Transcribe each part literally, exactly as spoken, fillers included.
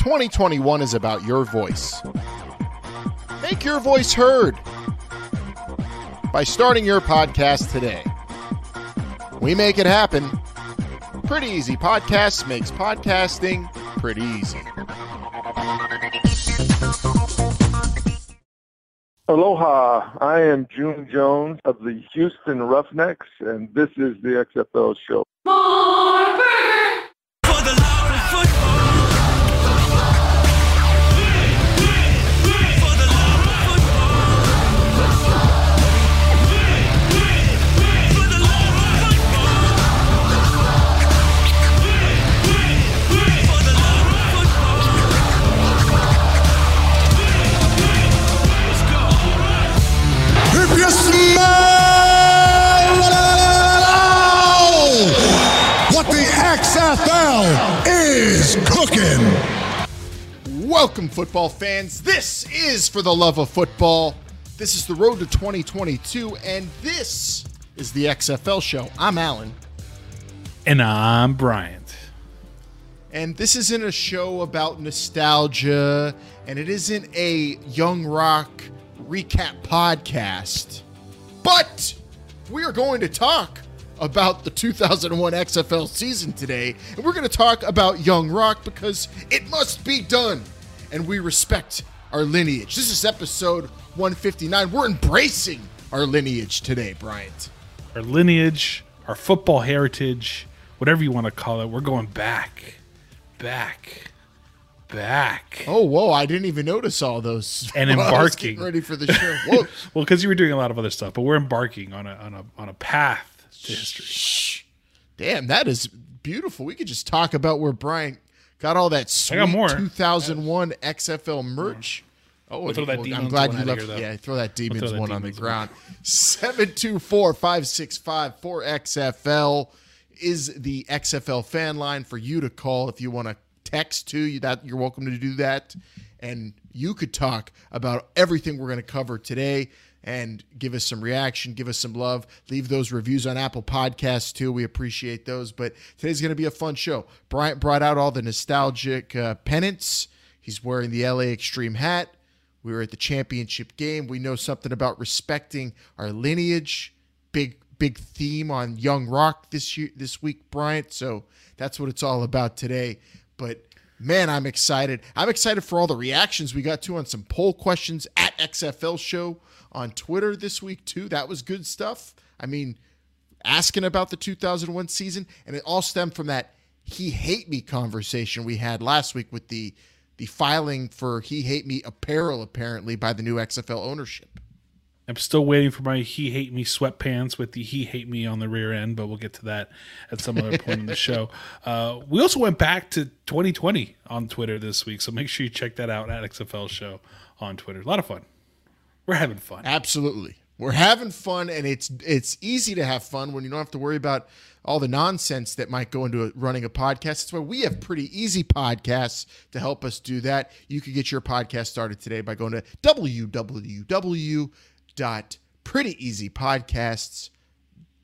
twenty twenty-one is about your voice. Make your voice heard by starting your podcast today. We make it happen. Pretty Easy Podcasts makes podcasting pretty easy. Aloha, I am June Jones of the Houston Roughnecks, and this is the X F L Show. X F L is cooking. Welcome, football fans. This is For the Love of Football. This is the road to twenty twenty-two, and this is the X F L Show. I'm Alan. And I'm Bryant. And this isn't a show about nostalgia, and it isn't a Young Rock recap podcast. But we are going to talk about the two thousand one X F L season today, and we're going to talk about Young Rock because it must be done, and we respect our lineage. This is episode one fifty-nine. We're embracing our lineage today, Bryant. Our lineage, our football heritage, whatever you want to call it, we're going back, back, back. Oh, whoa, I didn't even notice all those. And embarking. Ready for the show. Whoa. Well, because you were doing a lot of other stuff, but we're embarking on a on a on a path to history. Damn, that is beautiful. We could just talk about where Brian got all that sweet two thousand one yeah. X F L merch. Oh, we'll throw that well, I'm glad you left. Yeah, throw that Demons we'll throw that one Demons on the ground. seven two four, five six five, four X F L is the X F L fan line for you to call if you want to text to you. That you're welcome to do that, and you could talk about everything we're going to cover today. And give us some reaction, give us some love, leave those reviews on Apple Podcasts too. We appreciate those. But today's going to be a fun show. Bryant brought out all the nostalgic uh, pennants. He's wearing the L A Extreme hat. We were at the championship game. We know something about respecting our lineage. Big, big theme on Young Rock this year, this week, Bryant. So that's what it's all about today. But man, I'm excited. I'm excited for all the reactions we got to on some poll questions at X F L Show on Twitter this week, too. That was good stuff. I mean, asking about the two thousand one season, and it all stemmed from that He Hate Me conversation we had last week with the, the filing for He Hate Me apparel, apparently, by the new X F L ownership. I'm still waiting for my He Hate Me sweatpants with the He Hate Me on the rear end, but we'll get to that at some other point in the show. Uh, we also went back to twenty twenty on Twitter this week, so make sure you check that out at X F L Show on Twitter. A lot of fun. We're having fun. Absolutely. We're having fun, and it's it's easy to have fun when you don't have to worry about all the nonsense that might go into a, running a podcast. That's why we have Pretty Easy Podcasts to help us do that. You can get your podcast started today by going to w w w dot pretty easy podcasts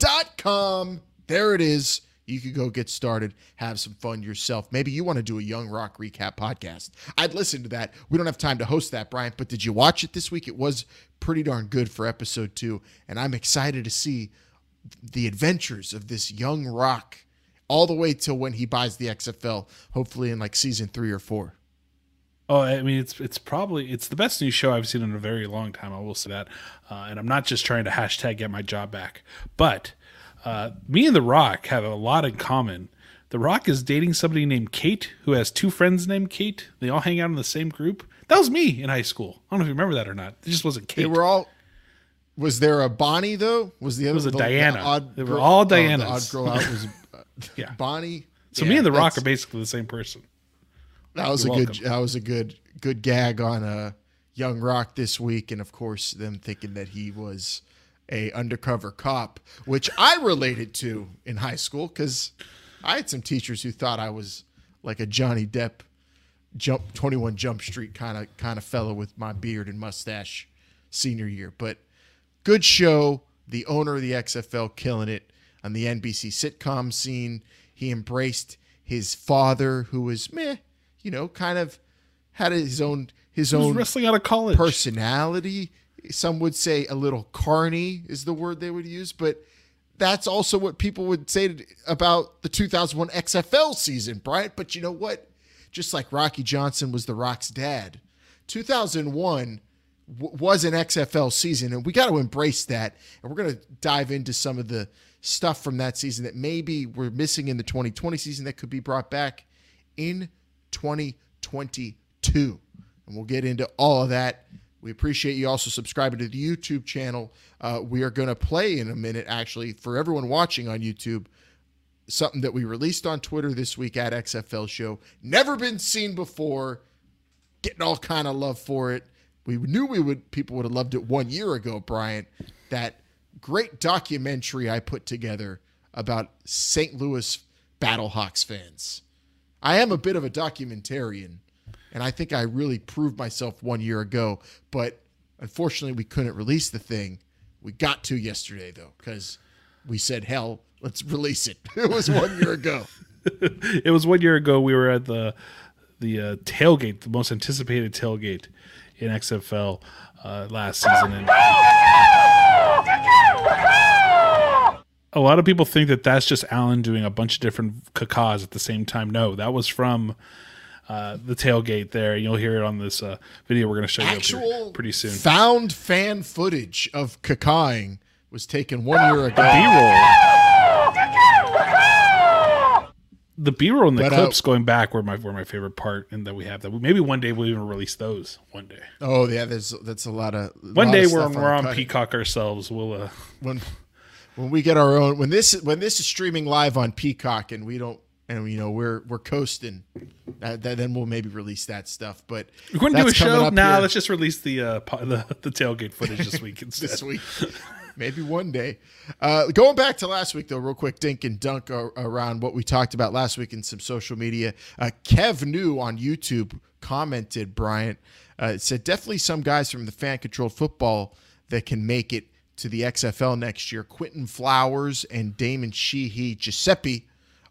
dot com. There it is. You could go get started, have some fun yourself. Maybe you want to do a Young Rock recap podcast. I'd listen to that. We don't have time to host that, Brian, but did you watch it this week? It was pretty darn good for episode two, and I'm excited to see the adventures of this Young Rock all the way till when he buys the X F L, hopefully in like season three or four. Oh, I mean, it's it's probably, it's the best new show I've seen in a very long time, I will say that. Uh, and I'm not just trying to hashtag get my job back. But uh, me and The Rock have a lot in common. The Rock is dating somebody named Kate, who has two friends named Kate. They all hang out in the same group. That was me in high school. I don't know if you remember that or not. It just wasn't Kate. They were all, was there a Bonnie, though? Was the other, it was a the, Diana. The odd, they were all Dianas. Oh, the odd girl out was uh, yeah. Bonnie. So yeah, me and The Rock are basically the same person. That was You're a welcome. good that was a good good gag on uh, Young Rock this week, and of course them thinking that he was a undercover cop, which I related to in high school because I had some teachers who thought I was like a Johnny Depp jump twenty-one Jump Street kind of kind of fellow with my beard and mustache senior year. But good show. The owner of the X F L killing it on the N B C sitcom scene. He embraced his father, who was meh. You know, kind of had his own his he own was wrestling out of college personality. Some would say a little carny is the word they would use, but that's also what people would say about the two thousand one X F L season, Bryant. But you know what? Just like Rocky Johnson was The Rock's dad, two thousand one w- was an X F L season, and we got to embrace that. And we're going to dive into some of the stuff from that season that maybe we're missing in the twenty twenty season that could be brought back in twenty twenty-two. And we'll get into all of that. We appreciate you also subscribing to the YouTube channel. Uh, we are going to play in a minute, actually, for everyone watching on YouTube, something that we released on Twitter this week at X F L Show. Never been seen before. Getting all kind of love for it. We knew we would. People would have loved it one year ago, Bryant. That great documentary I put together about Saint Louis Battlehawks fans. I am a bit of a documentarian, and I think I really proved myself one year ago. But unfortunately, we couldn't release the thing. We got to yesterday, though, because we said, hell, let's release it. It was one year ago. It was one year ago. We were at the the uh, tailgate, the most anticipated tailgate in X F L uh, last season. And a lot of people think that that's just Alan doing a bunch of different cacas at the same time. No, that was from... Uh, the tailgate there. You'll hear it on this uh, video we're going to show Actual you up here pretty soon. Found fan footage of cacaing was taken one year ago. B-roll. The B-roll and the but, clips uh, going back were my were my favorite part, and that we have that. Maybe one day we'll even release those. One day. Oh yeah, there's that's a lot of. One lot day of we're, we're on, on Peacock ourselves. We'll uh when when we get our own when this when this is streaming live on Peacock and we don't. And, you know, we're we're coasting. Uh, then we'll maybe release that stuff. But we're going to do a show? Nah, here. Let's just release the, uh, the the tailgate footage this week instead. This week. Maybe one day. Uh, going back to last week, though, real quick, dink and dunk around what we talked about last week in some social media. Uh, Kev New on YouTube commented, Bryant, uh, said, definitely some guys from the fan-controlled football that can make it to the X F L next year. Quentin Flowers and Damon Sheehy-Guiseppi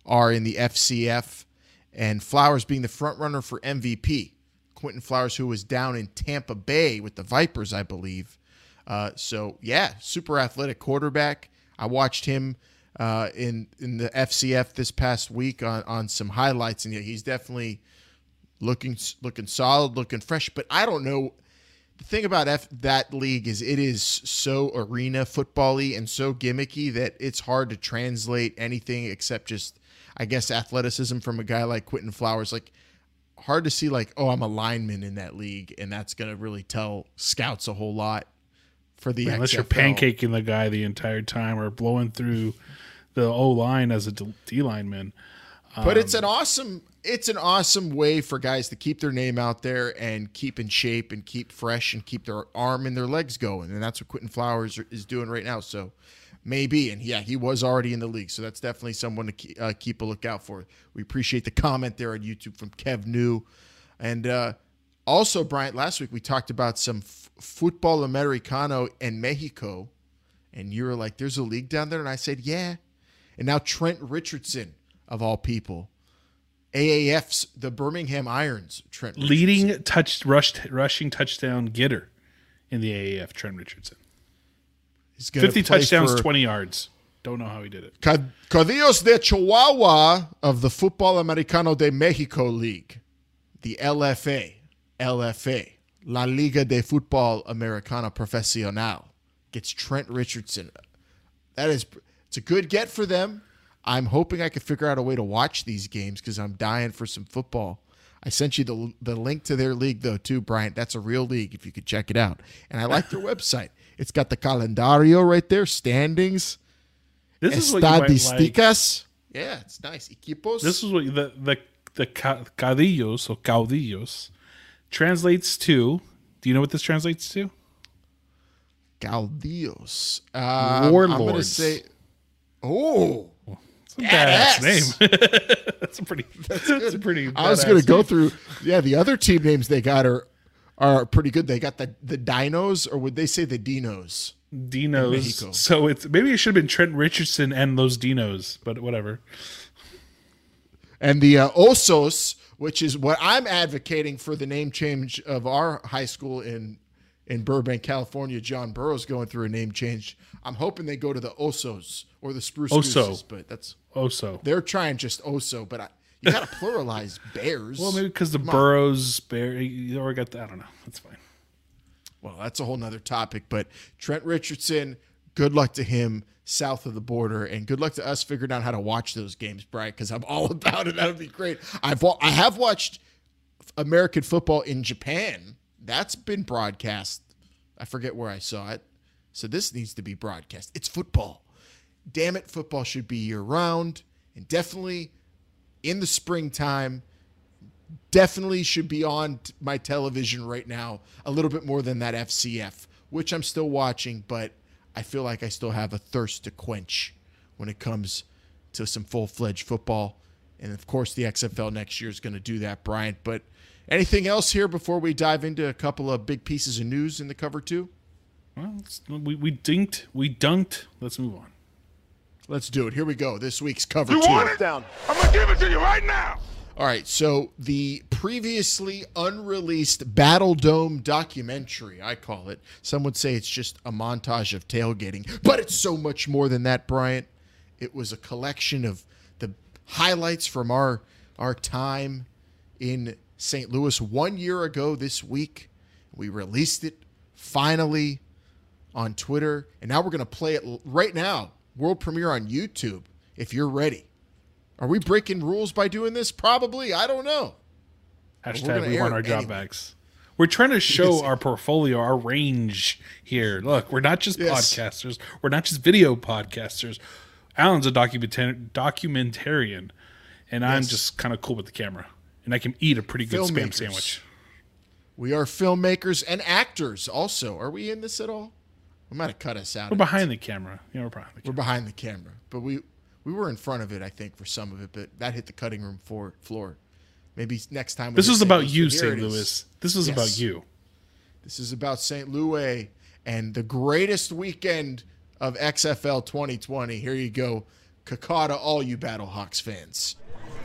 are in the F C F, and Flowers being the front runner for M V P. Quentin Flowers, who was down in Tampa Bay with the Vipers, I believe. Uh, so yeah, super athletic quarterback. I watched him uh, in in the F C F this past week on on some highlights, and yeah, he's definitely looking looking solid, looking fresh. But I don't know. The thing about F, that league is it is so arena football-y and so gimmicky that it's hard to translate anything except just, I guess, athleticism from a guy like Quentin Flowers. Like, hard to see like, oh, I'm a lineman in that league, and that's going to really tell scouts a whole lot for the Unless X F L. You're pancaking the guy the entire time or blowing through the O-line as a D-lineman. Um, but it's an awesome it's an awesome way for guys to keep their name out there and keep in shape and keep fresh and keep their arm and their legs going. And that's what Quentin Flowers is doing right now. So maybe, and yeah, he was already in the league, so that's definitely someone to uh, keep a lookout for. We appreciate the comment there on YouTube from Kev New. And uh, also, Bryant, last week we talked about some f- football americano in Mexico, and you were like, there's a league down there? And I said, yeah. And now Trent Richardson, of all people, A A F's, the Birmingham Irons, Trent Richardson. Leading touch, rushed, rushing touchdown getter in the A A F, Trent Richardson. He's fifty touchdowns, twenty yards. Don't know how he did it. Cad- Caudillos de Chihuahua of the Football Americano de Mexico League, the L F A, L F A, La Liga de Football Americana Profesional, gets Trent Richardson. That is, it's a good get for them. I'm hoping I can figure out a way to watch these games because I'm dying for some football. I sent you the the link to their league, though, too, Bryant. That's a real league if you could check it out. And I like their website. It's got the calendario right there, standings. This is Estadísticas. Like. Yeah, it's nice. Equipos. This is what the the the Caudillos or Caudillos translates to. Do you know what this translates to? Caudillos. Um, Warlords. I'm going to say. Oh. That's a badass name. That's a pretty. That's, that's a pretty. I was going to go through. Yeah, the other team names they got are are pretty good. They got the the Dinos, or would they say the Dinos? Dinos. So it's maybe it should have been Trent Richardson and those Dinos, but whatever. And the uh, Osos which is what I'm advocating for the name change of our high school in in Burbank, California. John Burroughs going through a name change. I'm hoping they go to the Osos or the Spruce Oso. Gooses, but that's Oso. They're trying just Oso, but I, you got to pluralize bears. Well, maybe because the Come Burroughs on. Bear, you already got that. I don't know. That's fine. Well, that's a whole nother topic, but Trent Richardson, good luck to him south of the border, and good luck to us figuring out how to watch those games, Brian, because I'm all about it. That would be great. I've I have watched American football in Japan. That's been broadcast. I forget where I saw it. So this needs to be broadcast. It's football. Damn it, football should be year-round, and definitely in the springtime. Definitely should be on my television right now a little bit more than that F C F, which I'm still watching, but I feel like I still have a thirst to quench when it comes to some full-fledged football. And, of course, the X F L next year is going to do that, Bryant. But anything else here before we dive into a couple of big pieces of news in the cover two? Well, we, we dinked. We dunked. Let's move on. Let's do it. Here we go. This week's cover two. You want it down. I'm going to give it to you right now. All right, so the previously unreleased Battle Dome documentary, I call it. Some would say it's just a montage of tailgating, but it's so much more than that, Bryant. It was a collection of the highlights from our, our time in Saint Louis one year ago this week. We released it finally on Twitter, and now we're going to play it right now, world premiere on YouTube, if you're ready. Are we breaking rules by doing this? Probably. I don't know. Hashtag we want our job anyway. Backs. We're trying to show yes. our portfolio, our range here. Look, we're not just yes. podcasters. We're not just video podcasters. Alan's a documentar- documentarian, and yes. I'm just kind of cool with the camera, and I can eat a pretty good spam sandwich. We are filmmakers and actors also. Are we in this at all? We might have cut us out. We're behind the camera. Yeah, we're behind the camera. We're behind the camera, but we... We were in front of it, I think, for some of it, but that hit the cutting room floor. floor. Maybe next time. This was about you, Saint Louis. This was about you. This is about Saint Louis and the greatest weekend of X F L twenty twenty. Here you go. Kakata, all you Battlehawks fans.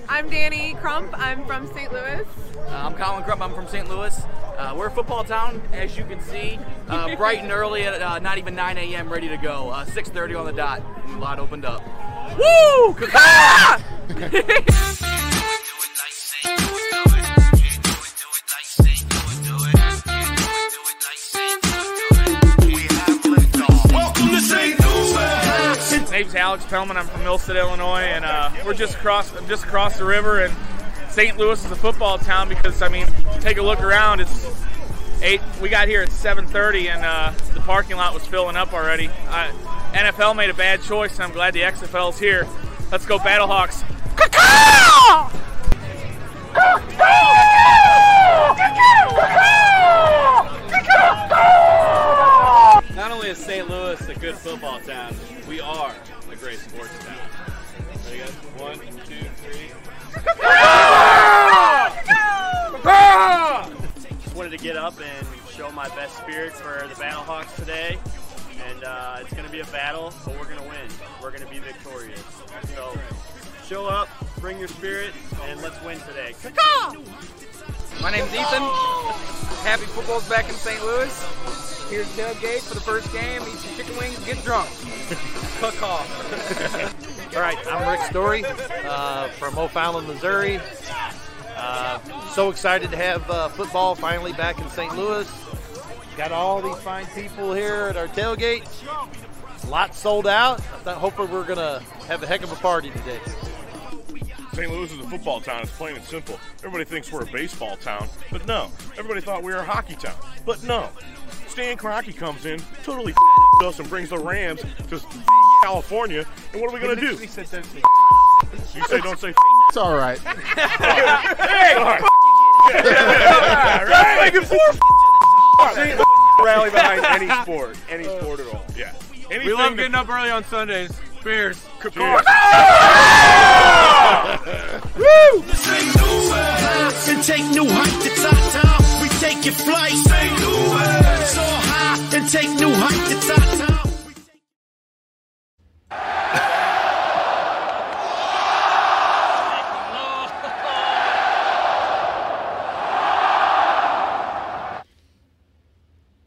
I'm Danny Crump. I'm from Saint Louis. Uh, I'm Colin Crump. I'm from Saint Louis. Uh, we're a football town, as you can see. Uh, bright and early at uh, not even nine a.m. ready to go. Uh, six thirty on the dot. And the lot opened up. Woo! Ah! Welcome to Saint Louis. My name's Alex Pellman. I'm from Milstead, Illinois, and uh, we're just across just across the river. And Saint Louis is a football town because I mean, take a look around. It's eight. We got here at seven thirty, and uh, the parking lot was filling up already. I, N F L made a bad choice, and I'm glad the X F L's here. Let's go, Battlehawks. Not only is Saint Louis a good football town, we are a great sports town. Ready, guys? One, two, three. Just wanted to get up and show my best spirit for the Battlehawks today. And uh, it's going to be a battle, but we're going to win. We're going to be victorious. So show up, bring your spirit, and let's win today. My name's Ethan. Happy football's back in Saint Louis. Here's tailgate for the first game. Eat some chicken wings, get drunk. Cook off. All right, I'm Rick Story uh, from O'Fallon, Missouri. Uh, so excited to have uh, football finally back in Saint Louis. Got all these fine people here at our tailgate. Lots sold out. I'm hoping we're going to have a heck of a party today. Saint Louis is a football town. It's plain and simple. Everybody thinks we're a baseball town, but no. Everybody thought we were a hockey town, but no. Stan Kroenke comes in, totally f***ed us, and brings the Rams to California, and what are we going to do? You say don't say f***. It's all right. Hey, f***. That's like a four. Saint rally behind any sport, any sport at all. Yeah. Anything we love getting up early on Sundays. Beers. Woo! And take new height to top top. We take your flight. So high and take new height to top top.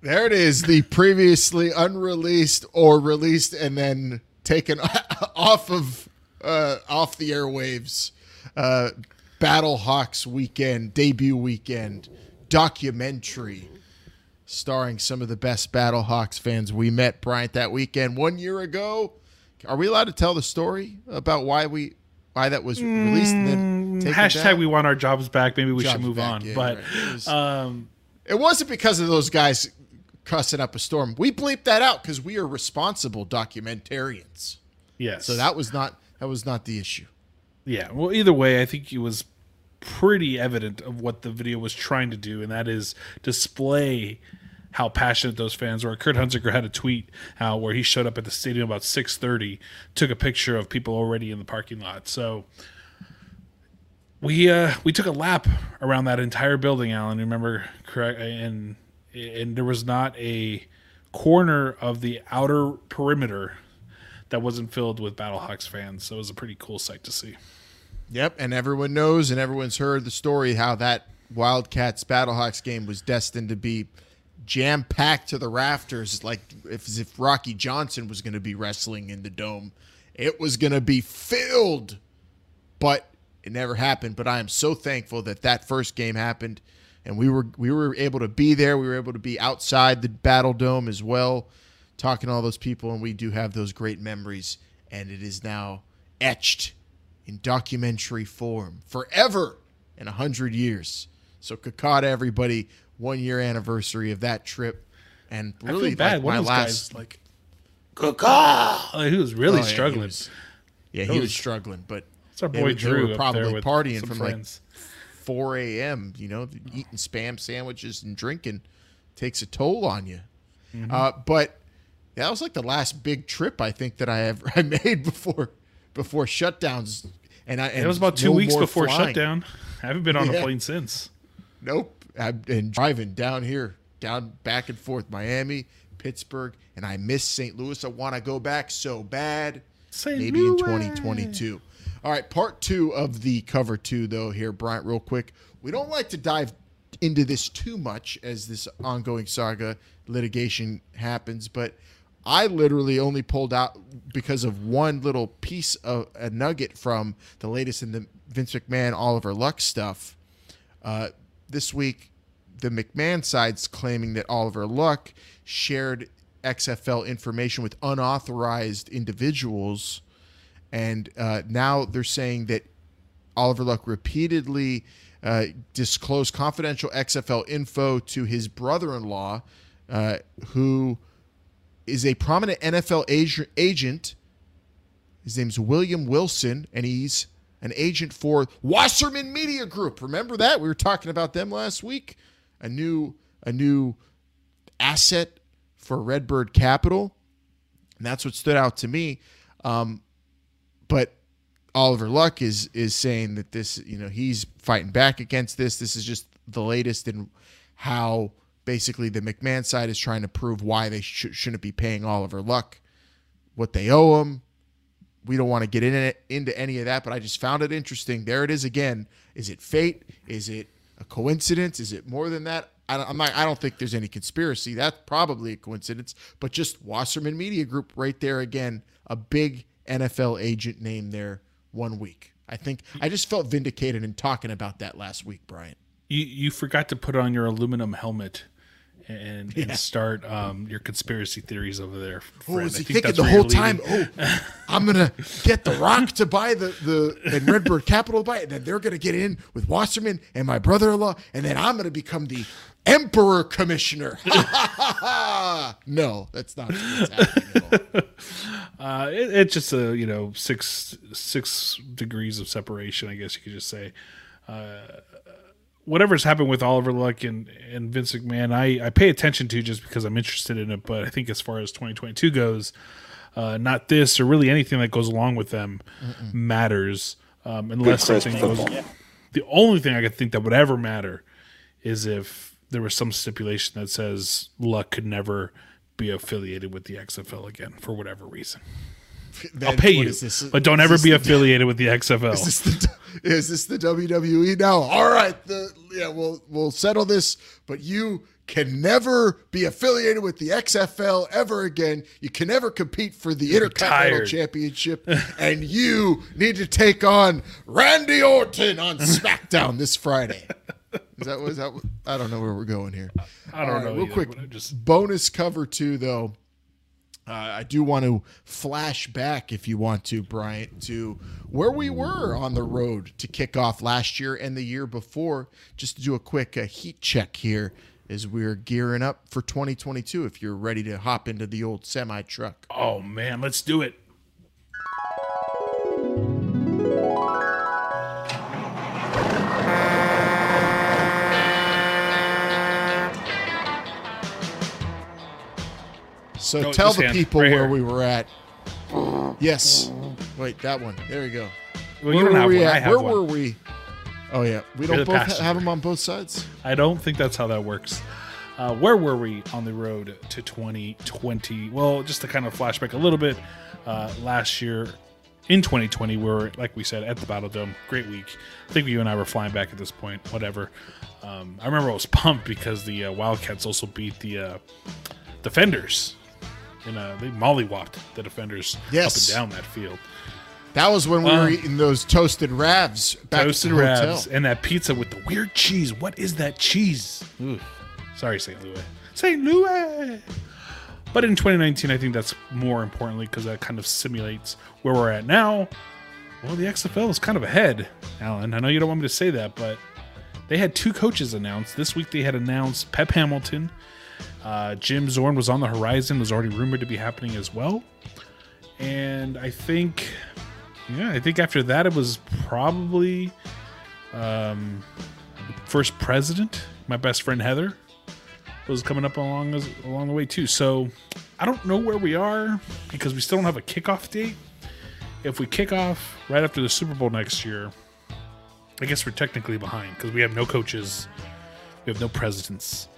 There it is, the previously unreleased or released and then taken off of uh, off the airwaves uh, Battlehawks weekend, debut weekend, documentary starring some of the best Battlehawks fans we met, Bryant, that weekend one year ago. Are we allowed to tell the story about why we why that was mm, released? And then taken hashtag down? We want our jobs back. Maybe we jobs should move back, on. Yeah, but right. it, was, um, it wasn't because of those guys cussing up a storm. We bleeped that out because we are responsible documentarians. Yes. So that was not that was not the issue. Yeah. Well, either way, I think it was pretty evident of what the video was trying to do, and that is display how passionate those fans were. Kurt Hunziker had a tweet uh, where he showed up at the stadium about six thirty, took a picture of people already in the parking lot. So we uh, we took a lap around that entire building, Alan, remember correct? And and there was not a corner of the outer perimeter that wasn't filled with Battlehawks fans. So it was a pretty cool sight to see. Yep, and everyone knows and everyone's heard the story how that Wildcats-Battlehawks game was destined to be jam-packed to the rafters, like as if Rocky Johnson was going to be wrestling in the dome. It was going to be filled, but it never happened. But I am so thankful that that first game happened, and we were we were able to be there. We were able to be outside the Battle Dome as well, talking to all those people, and we do have those great memories, and it is now etched in documentary form forever in a hundred years. So cacada, everybody, one year anniversary of that trip, and really I feel bad. Like one my of those last guys, like caca. Like, he was really oh, struggling. Yeah, he was, yeah, he was, was struggling, but it's our boy they, Drew they were probably up there with partying from friends. Like four a.m. You know, eating spam sandwiches and drinking takes a toll on you. Mm-hmm. uh, but that was like the last big trip I think that I ever I made before before shutdowns, and I and it was about two no weeks before flying. Shutdown. I haven't been on yeah. a plane since. Nope. I've been driving down here, down back and forth, Miami, Pittsburgh, and I miss Saint Louis. I want to go back so bad. Saint Maybe Louis. In twenty twenty-two. All right, part two of the cover two, though, here, Bryant, real quick. We don't like to dive into this too much as this ongoing saga litigation happens, but I literally only pulled out because of one little piece of a nugget from the latest in the Vince McMahon, Oliver Luck stuff. Uh, This week, the McMahon side's claiming that Oliver Luck shared X F L information with unauthorized individuals. And uh, now they're saying that Oliver Luck repeatedly uh, disclosed confidential X F L info to his brother-in-law, uh, who is a prominent N F L agent. His name's William Wilson, and he's an agent for Wasserman Media Group. Remember that? We were talking about them last week. A new a new asset for Redbird Capital. And that's what stood out to me. Um, but Oliver Luck is is saying that this, you know, he's fighting back against this. This is just the latest in how basically the McMahon side is trying to prove why they sh- shouldn't be paying Oliver Luck what they owe him. We don't want to get in it, into any of that, but I just found it interesting. There it is again. Is it fate? Is it a coincidence? Is it more than that? I don't, I'm not, I don't think there's any conspiracy. That's probably a coincidence, but just Wasserman Media Group right there again. A big N F L agent name there one week. I think I just felt vindicated in talking about that last week, Brian. You, you forgot to put on your aluminum helmet and, yeah. and start um, your conspiracy theories over there. Friend. Oh, was he thinking the whole time, oh, I'm going to get The Rock to buy the, the and Redbird Capital to buy it, and then they're going to get in with Wasserman and my brother-in-law, and then I'm going to become the Emperor Commissioner. No, that's not what's happening at all. Uh, it, it's just a, you know, six six degrees of separation, I guess you could just say. Uh Whatever's happened with Oliver Luck and, and Vince McMahon, I, I pay attention to just because I'm interested in it. But I think as far as twenty twenty-two goes, uh, not this or really anything that goes along with them Mm-mm. matters. Um, unless something goes, yeah. The only thing I could think that would ever matter is if there was some stipulation that says Luck could never be affiliated with the X F L again for whatever reason. Then, I'll pay you, but don't is ever be affiliated the, with the X F L. Is this the, is this the W W E now? All right, the, yeah, we'll we'll settle this, but you can never be affiliated with the X F L ever again. You can never compete for the You're Intercontinental tired. Championship, and you need to take on Randy Orton on SmackDown this Friday. Is that was that? I don't know where we're going here. I don't right, know. Real either, quick, just... bonus cover two though. Uh, I do want to flash back, if you want to, Bryant, to where we were on the road to kick off last year and the year before, just to do a quick uh, heat check here as we're gearing up for twenty twenty-two, if you're ready to hop into the old semi-truck. Oh, man, let's do it. So no, tell the hand. people right where here. we were at. Yes. Wait, that one. There you go. Well, where you don't were have we one. at? Where one. were we? Oh, yeah. We You're don't both passenger. have them on both sides? I don't think that's how that works. Uh, where were we on the road to twenty twenty? Well, just to kind of flashback a little bit, uh, last year in twenty twenty, we were, like we said, at the Battle Dome. Great week. I think you and I were flying back at this point. Whatever. Um, I remember I was pumped because the uh, Wildcats also beat the uh, Defenders. And uh, they mollywopped the Defenders yes. up and down that field. That was when we um, were eating those toasted ravs back toasted at the ravs hotel. And that pizza with the weird cheese. What is that cheese? Ooh. Sorry, Saint Louis. Saint Louis. But in twenty nineteen, I think that's more importantly because that kind of simulates where we're at now. Well, the X F L is kind of ahead, Alan. I know you don't want me to say that, but they had two coaches announced. This week they had announced Pep Hamilton. Uh, Jim Zorn was on the horizon, was already rumored to be happening as well. And I think, yeah, I think after that it was probably um, first president, my best friend Heather, was coming up along, as, along the way too. So I don't know where we are because we still don't have a kickoff date. If we kick off right after the Super Bowl next year, I guess we're technically behind because we have no coaches, we have no presidents.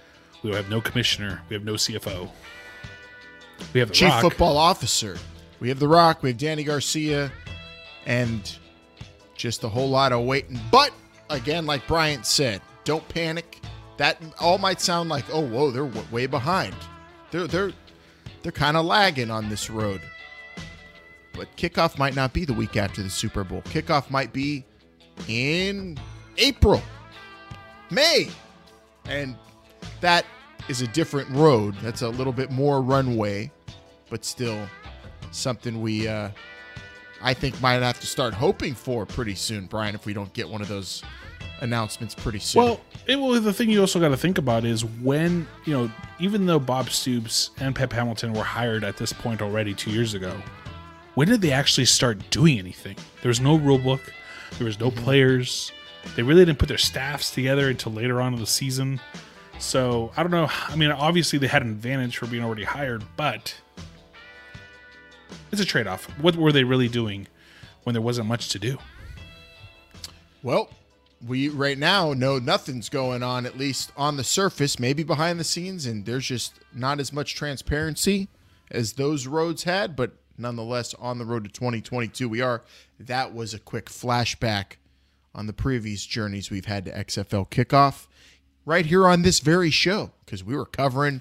We have no commissioner. We have no C F O. We have the Chief Rock. Football Officer. We have The Rock. We have Danny Garcia. And just a whole lot of waiting. But, again, like Bryant said, don't panic. That all might sound like, oh, whoa, they're w- way behind. They're, they're, they're kind of lagging on this road. But kickoff might not be the week after the Super Bowl. Kickoff might be in April, May, and that is a different road. That's a little bit more runway, but still something we, uh, I think, might have to start hoping for pretty soon, Brian, if we don't get one of those announcements pretty soon. Well, it, well the thing you also got to think about is when, you know, even though Bob Stoops and Pep Hamilton were hired at this point already two years ago, when did they actually start doing anything? There was no rule book. There was no players. They really didn't put their staffs together until later on in the season. So, I don't know. I mean, obviously they had an advantage for being already hired, but it's a trade-off. What were they really doing when there wasn't much to do? Well, we right now know nothing's going on, at least on the surface, maybe behind the scenes, and there's just not as much transparency as those roads had, but nonetheless, on the road to twenty twenty-two, we are. That was a quick flashback on the previous journeys we've had to X F L kickoff. Right here on this very show, because we were covering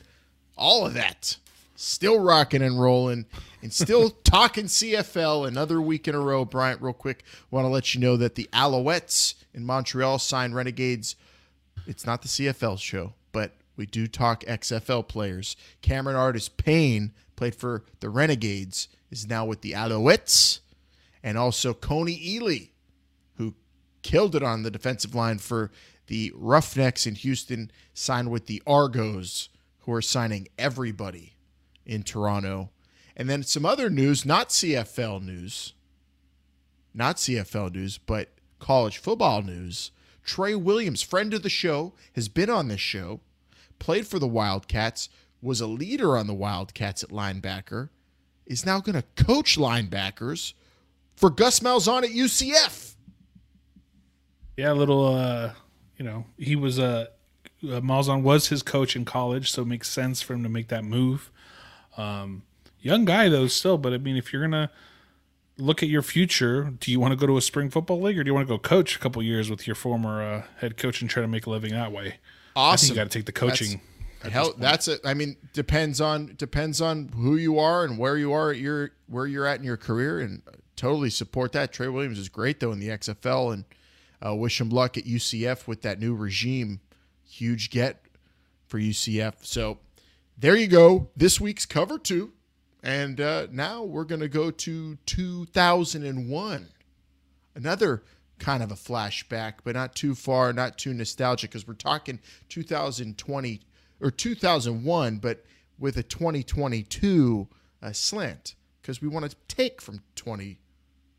all of that. Still rocking and rolling and still talking C F L another week in a row. Bryant, real quick, want to let you know that the Alouettes in Montreal signed Renegades. It's not the C F L show, but we do talk X F L players. Cameron Artis-Payne played for the Renegades, is now with the Alouettes. And also Coney Ealy, who killed it on the defensive line for the Roughnecks in Houston, signed with the Argos, who are signing everybody in Toronto. And then some other news, not C F L news, not C F L news, but college football news. Trey Williams, friend of the show, has been on this show, played for the Wildcats, was a leader on the Wildcats at linebacker, is now going to coach linebackers for Gus Malzahn at U C F. Yeah, a little... Uh... You know, he was a uh, Malzahn was his coach in college, so it makes sense for him to make that move. Um, young guy though, still, but I mean, if you're gonna look at your future, do you want to go to a spring football league, or do you want to go coach a couple years with your former uh, head coach and try to make a living that way? Awesome. I think you got to take the coaching. That's, hell, that's it. I mean, depends on depends on who you are and where you are at your where you're at in your career, and totally support that. Trey Williams is great though in the X F L, and uh, wish him luck at U C F with that new regime. Huge get for U C F. So there you go. This week's cover two. And uh, now we're going to go to two thousand one. Another kind of a flashback, but not too far, not too nostalgic, because we're talking two thousand twenty or two thousand one, but with a twenty twenty-two uh, slant, because we want to take from twenty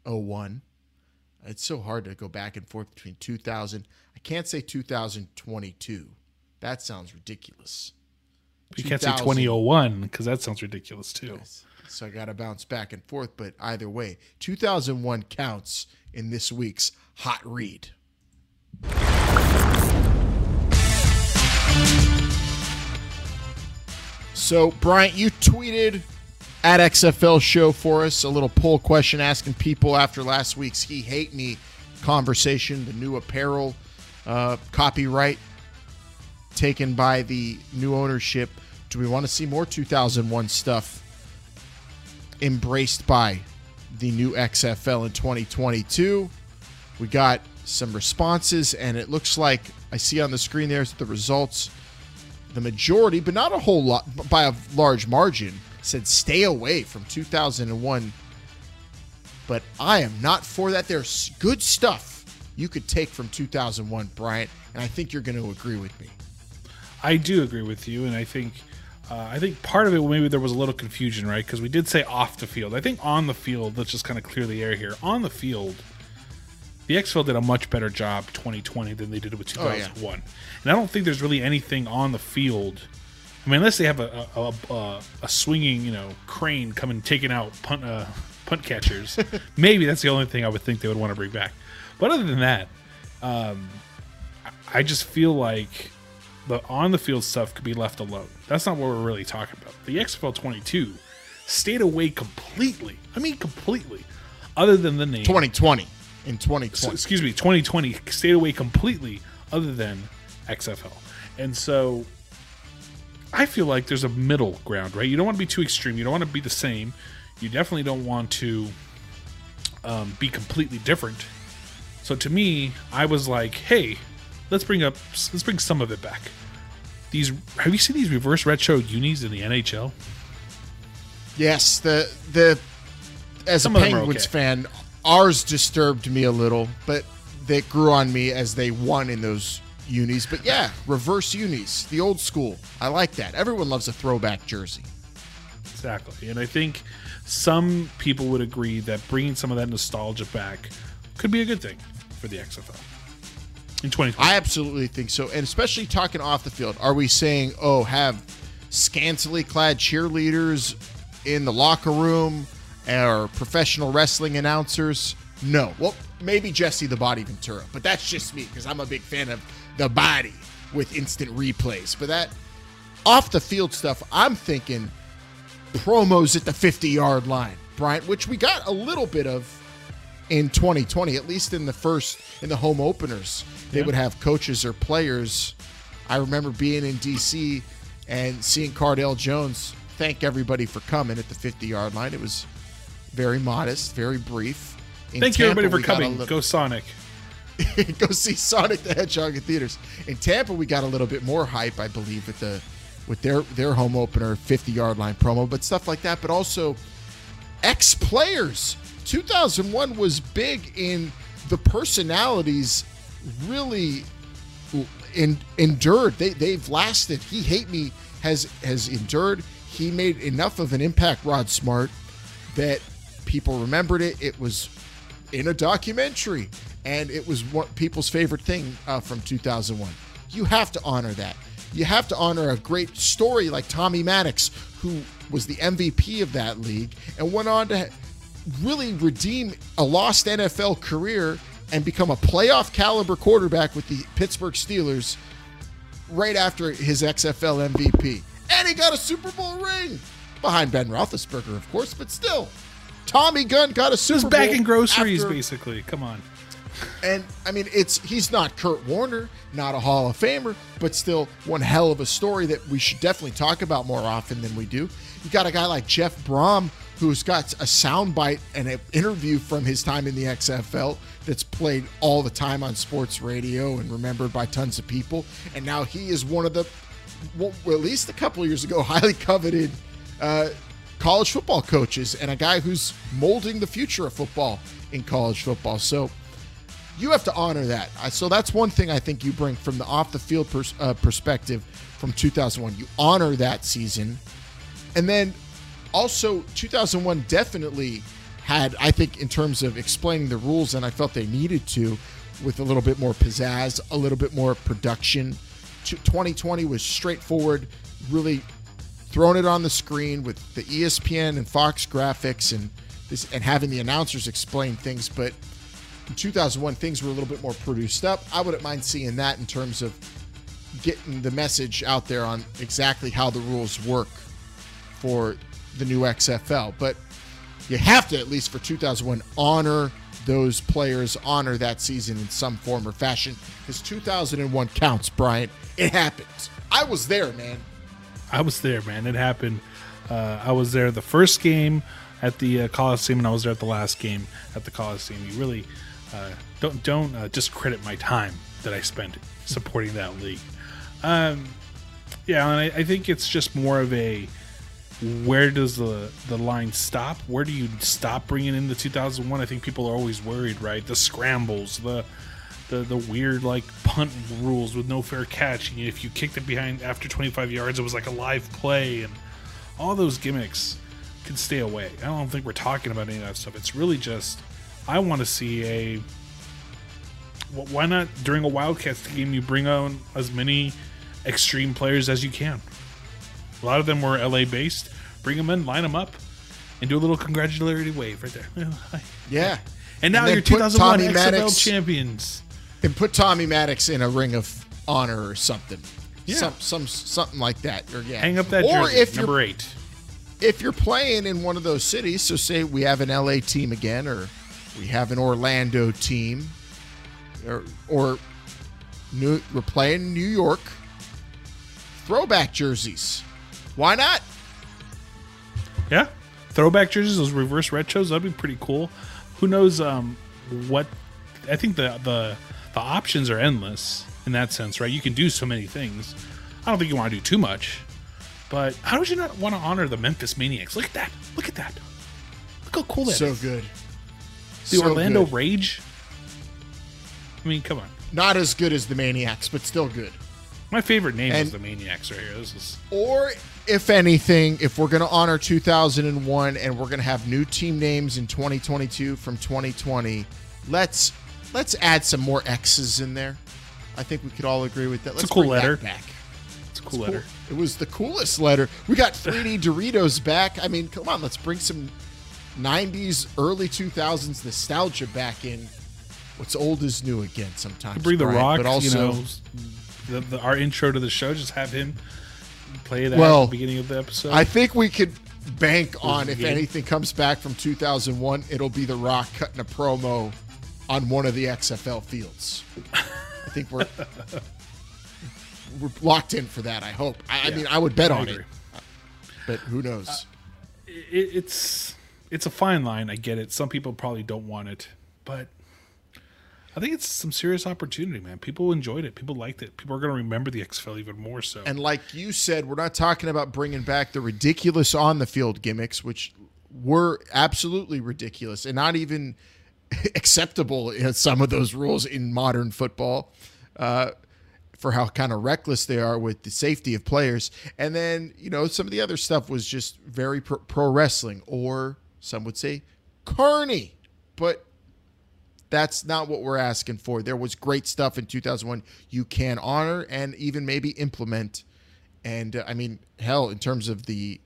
oh one. It's so hard to go back and forth between two thousand. I can't say two thousand twenty-two. That sounds ridiculous. You can't say twenty oh one because that sounds ridiculous too. Yes. So I got to bounce back and forth, but either way, two thousand one counts in this week's Hot Read. So, Bryant, you tweeted at X F L show for us a little poll question asking people after last week's He Hate Me conversation, the new apparel uh, copyright taken by the new ownership. Do we want to see more two thousand one stuff embraced by the new X F L in twenty twenty-two? We got some responses, and it looks like I see on the screen there's the results. The majority, but not a whole lot, by a large margin, said stay away from two thousand one. But I am not for that. There's good stuff you could take from two thousand one, Bryant, and I think you're going to agree with me. I do agree with you, and I think uh, I think part of it, maybe there was a little confusion, right? Because we did say off the field. I think on the field, let's just kind of clear the air here. On the field, the X F L did a much better job twenty twenty than they did with two thousand one. Oh, yeah. And I don't think there's really anything on the field. I mean, unless they have a a, a, a swinging, you know, crane coming taking out punt uh, punt catchers. Maybe that's the only thing I would think they would want to bring back. But other than that, um, I just feel like the on-the-field stuff could be left alone. That's not what we're really talking about. The X F L twenty-two stayed away completely. I mean, completely. Other than the name. twenty twenty. In twenty twenty. Excuse me, twenty twenty stayed away completely other than X F L. And so I feel like there's a middle ground, right? You don't want to be too extreme. You don't want to be the same. You definitely don't want to um, be completely different. So to me, I was like, hey, Let's bring up. Let's bring some of it back. These. Have you seen these reverse retro unis in the N H L? Yes. The the as some a Penguins okay. fan, ours disturbed me a little, but they grew on me as they won in those unis. But yeah, reverse unis, the old school. I like that. Everyone loves a throwback jersey. Exactly, and I think some people would agree that bringing some of that nostalgia back could be a good thing for the X F L. In twenty twenty. I absolutely think so, and especially talking off the field. Are we saying, oh, have scantily clad cheerleaders in the locker room or professional wrestling announcers? No. Well, maybe Jesse the Body Ventura, but that's just me because I'm a big fan of the body with instant replays. But that off the field stuff, I'm thinking promos at the fifty-yard line, Bryant, which we got a little bit of in twenty twenty, at least in the first, in the home openers. They yeah. would have coaches or players. I remember being in D C and seeing Cardale Jones thank everybody for coming at the fifty-yard line. It was very modest, very brief. In thank Tampa, you, everybody, for coming. Little... Go Sonic. Go see Sonic the Hedgehog in theaters. In Tampa, we got a little bit more hype, I believe, with the with their, their home opener fifty-yard line promo, but stuff like that. But also ex-players. two thousand one was big in the personalities really in, endured. They, they've lasted. He Hate Me has, has endured. He made enough of an impact, Rod Smart, that people remembered it. It was in a documentary, and it was one, people's favorite thing uh, from two thousand one. You have to honor that. You have to honor a great story like Tommy Maddox, who was the M V P of that league and went on to really redeem a lost N F L career and become a playoff caliber quarterback with the Pittsburgh Steelers right after his X F L M V P. And he got a Super Bowl ring behind Ben Roethlisberger, of course, but still, Tommy Gunn got a Super Bowl. Just bagging groceries, after, basically. Come on. And, I mean, it's he's not Kurt Warner, not a Hall of Famer, but still one hell of a story that we should definitely talk about more often than we do. You got a guy like Jeff Brom, who's got a soundbite and an interview from his time in the X F L that's played all the time on sports radio and remembered by tons of people. And now he is one of the, well, at least a couple of years ago, highly coveted uh, college football coaches and a guy who's molding the future of football in college football. So you have to honor that. So that's one thing I think you bring from the off-the-field pers- uh, perspective from two thousand one. You honor that season. And then also two thousand one definitely had, I think, in terms of explaining the rules, and I felt they needed to, with a little bit more pizzazz, a little bit more production. twenty twenty was straightforward, really throwing it on the screen with the E S P N and Fox graphics and this, and having the announcers explain things. But in two thousand one, things were a little bit more produced up. I wouldn't mind seeing that in terms of getting the message out there on exactly how the rules work for the new X F L. But you have to, at least for two thousand one, honor those players, honor that season in some form or fashion, because two thousand one counts, Brian. It happened. I was there, man. I was there, man. It happened. Uh, I was there the first game at the uh, Coliseum, and I was there at the last game at the Coliseum. You really uh, don't don't uh, discredit my time that I spent supporting that league. Um, yeah, and I, I think it's just more of a, where does the the line stop? Where do you stop bringing in the two thousand one? I think people are always worried, right? The scrambles, the the the weird like punt rules with no fair catch, and if you kicked it behind after twenty-five yards, it was like a live play, and all those gimmicks can stay away. I don't think we're talking about any of that stuff. It's really just, I want to see a, well, why not during a Wildcats game you bring on as many extreme players as you can? A lot of them were L A based. Bring them in, line them up, and do a little congratulatory wave right there. Yeah. And now and you're two thousand one Tommy X F L Maddox, champions. And put Tommy Maddox in a ring of honor or something. Yeah. Some, some, something like that. Or, yeah. Hang up that or jersey, if number eight. If you're playing in one of those cities, so say we have an L A team again, or we have an Orlando team, or, or new, we're playing New York, throwback jerseys. Why not? Yeah. Throwback jerseys, those reverse retros, that'd be pretty cool. Who knows um, what... I think the, the the options are endless in that sense, right? You can do so many things. I don't think you want to do too much. But how would you not want to honor the Memphis Maniacs? Look at that. Look at that. Look how cool that so is. So good. The so Orlando good. Rage? I mean, come on. Not as good as the Maniacs, but still good. My favorite name and, is the Maniacs right here. This is... Or... If anything, if we're going to honor two thousand one and we're going to have new team names in twenty twenty-two from twenty twenty, let's let's add some more X's in there. I think we could all agree with that. Let's it's a cool bring letter. That back. It's a cool it's letter. Cool. It was the coolest letter. We got three D Doritos back. I mean, come on, let's bring some nineties, early two thousands nostalgia back in. What's old is new again sometimes. Bring the Rock, but also you know, the, the, our intro to the show. Just have him. Play that well, at the beginning of the episode. I think we could bank on, if anything comes back from two thousand one, it'll be The Rock cutting a promo on one of the X F L fields. I think we're we're locked in for that, I hope. I, yeah, I mean, I would bet I on agree. It. But who knows? Uh, it, it's it's a fine line. I get it. Some people probably don't want it. But I think it's some serious opportunity, man. People enjoyed it. People liked it. People are going to remember the X F L even more so. And like you said, we're not talking about bringing back the ridiculous on-the-field gimmicks, which were absolutely ridiculous and not even acceptable in some of those rules in modern football uh, for how kind of reckless they are with the safety of players. And then, you know, some of the other stuff was just very pro, pro wrestling, or some would say carny, but that's not what we're asking for. There was great stuff in two thousand one you can honor and even maybe implement. And, uh, I mean, hell, in terms of the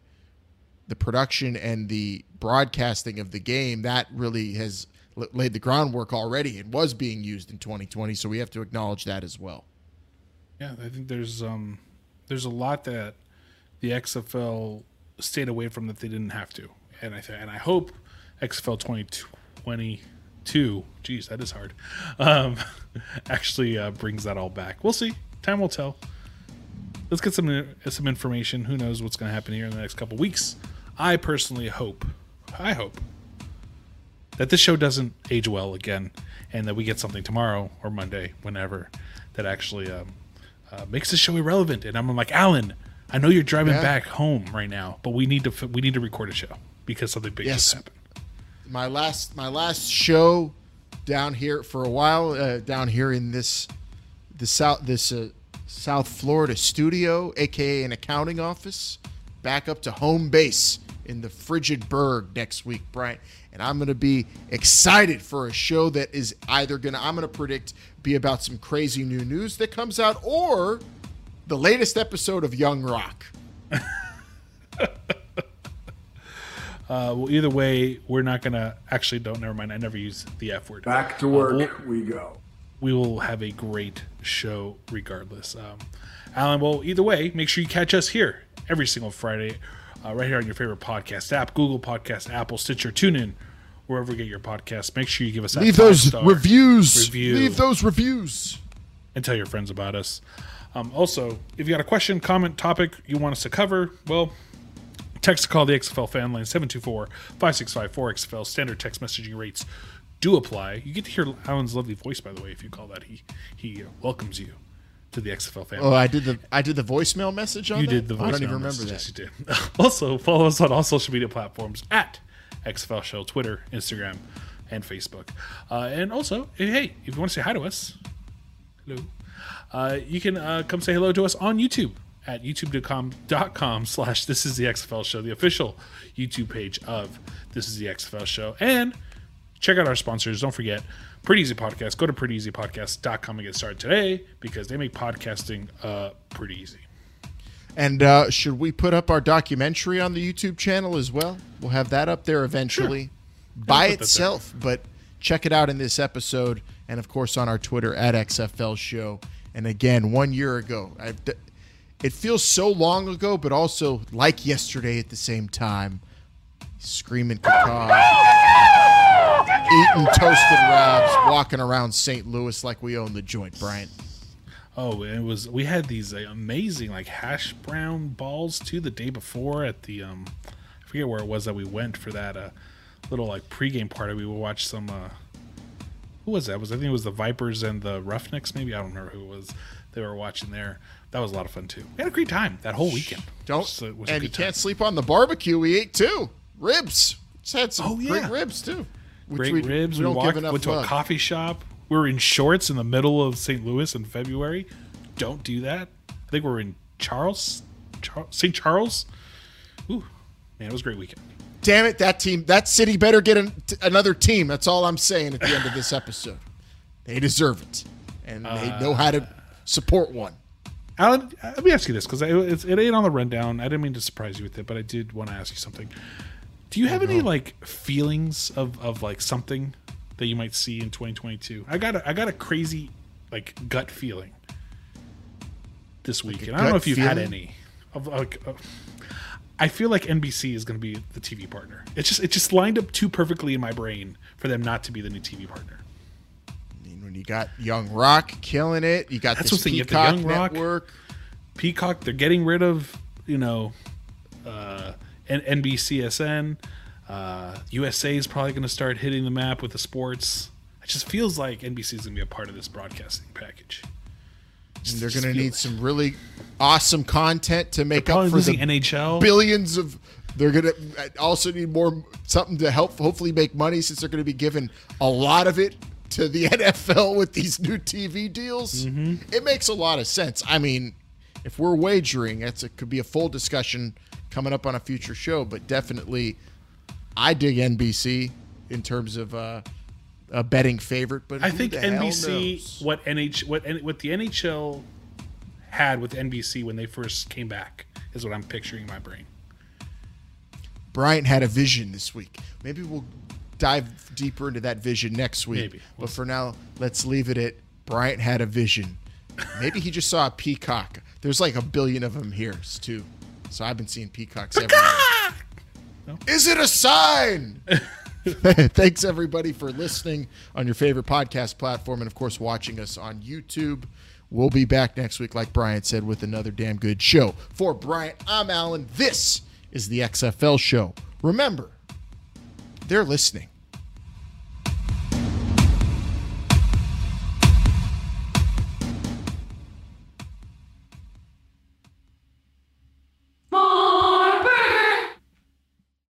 the production and the broadcasting of the game, that really has l- laid the groundwork already. It was being used in twenty twenty, so we have to acknowledge that as well. Yeah, I think there's um, there's a lot that the X F L stayed away from that they didn't have to. And I th- and I hope X F L twenty twenty-two, geez, that is hard, um, actually uh, brings that all back. We'll see. Time will tell. Let's get some some information. Who knows what's going to happen here in the next couple weeks. I personally hope, I hope, that this show doesn't age well again and that we get something tomorrow or Monday, whenever, that actually um, uh, makes the show irrelevant. And I'm like, Alan, I know you're driving yeah. back home right now, but we need to we need to record a show because something big yes. just happened. My last my last show down here for a while, uh, down here in this the south this uh, South Florida studio, aka an accounting office, back up to home base in the frigid burg next week, Brian. And I'm gonna be excited for a show that is either gonna I'm gonna predict be about some crazy new news that comes out or the latest episode of Young Rock. Uh, well, either way, we're not going to – actually, don't, never mind. I never use the F word. Back to work uh, we'll, we go. We will have a great show regardless. Um, Alan, well, either way, make sure you catch us here every single Friday uh, right here on your favorite podcast app, Google Podcast, Apple, Stitcher, TuneIn, wherever you get your podcasts. Make sure you give us that Leave those reviews. Review, Leave those reviews. And tell your friends about us. Um, also, if you got a question, comment, topic you want us to cover, well – text to call the X F L fan line, seven two four, five six five, four X F L. Standard text messaging rates do apply. You get to hear Alan's lovely voice, by the way, if you call that. He he welcomes you to the X F L fan line. Oh, I did the I did the voicemail message on you that? You did the voicemail message. I don't even remember that. Yes, you did. Also, follow us on all social media platforms at X F L Show, Twitter, Instagram, and Facebook. Uh, and also, hey, if you want to say hi to us, hello, uh, you can uh, come say hello to us on YouTube. At youtube.com slash This Is The X F L Show, the official YouTube page of This Is The X F L Show. And check out our sponsors. Don't forget, Pretty Easy Podcasts. Go to pretty easy podcast dot com and get started today because they make podcasting uh, pretty easy. And uh, should we put up our documentary on the YouTube channel as well? We'll have that up there eventually sure. by itself. But check it out in this episode and, of course, on our Twitter at X F L Show. And, again, one year ago... I, th- It feels so long ago, but also like yesterday at the same time. Screaming caca, eating toasted wraps, walking around Saint Louis like we own the joint, Bryant. Oh, it was. We had these uh, amazing like hash brown balls too the day before at the um, I forget where it was that we went for that uh, little like pregame party. We would watch some. Uh, who was that? It was I think it was the Vipers and the Roughnecks? Maybe I don't remember who it was. They were watching there. That was a lot of fun too. We had a great time that whole weekend. Don't so it was and a good you can't time. Sleep on the barbecue. We ate too ribs. Just had some oh, yeah. great ribs too. Which great we, ribs. We, we walked went love. to a coffee shop. We were in shorts in the middle of Saint Louis in February. Don't do that. I think we were in Charles, Char- Saint Charles. Ooh, man, it was a great weekend. Damn it, that team, that city better get an, t- another team. That's all I'm saying at the end of this episode. They deserve it, and uh, they know how to support one. Alan, let me ask you this because it, it ain't on the rundown. I didn't mean to surprise you with it, but I did want to ask you something. Do you have any like feelings of, of like something that you might see in twenty twenty-two? I got a, I got a crazy like gut feeling this week, like and I don't know if you've feeling? had any. Of like, uh, I feel like N B C is going to be the T V partner. It just it just lined up too perfectly in my brain for them not to be the new T V partner. You got Young Rock killing it. You got That's this Peacock you the Young Network. Rock, Peacock, they're getting rid of, you know, uh, N B C S N. Uh, U S A is probably going to start hitting the map with the sports. It just feels like N B C is going to be a part of this broadcasting package. Just, and they're going to need like, some really awesome content to make up for the N H L. Billions of... They're going to also need more something to help hopefully make money since they're going to be given a lot of it to the N F L with these new T V deals. Mm-hmm. It makes a lot of sense. I mean, if we're wagering, that's it could be a full discussion coming up on a future show, but definitely I dig N B C in terms of uh, a betting favorite, but I think N B C what N H what what the N H L had with N B C when they first came back is what I'm picturing in my brain. Bryant had a vision this week. Maybe we'll dive deeper into that vision next week. Maybe. We'll but for now, let's leave it at Bryant had a vision. Maybe he just saw a peacock. There's like a billion of them here too. So I've been seeing peacocks peacock! everywhere. No? Is it a sign? Thanks, everybody, for listening on your favorite podcast platform and, of course, watching us on YouTube. We'll be back next week, like Brian said, with another damn good show. For Brian, I'm Alan. This is the X F L show. Remember, they're listening.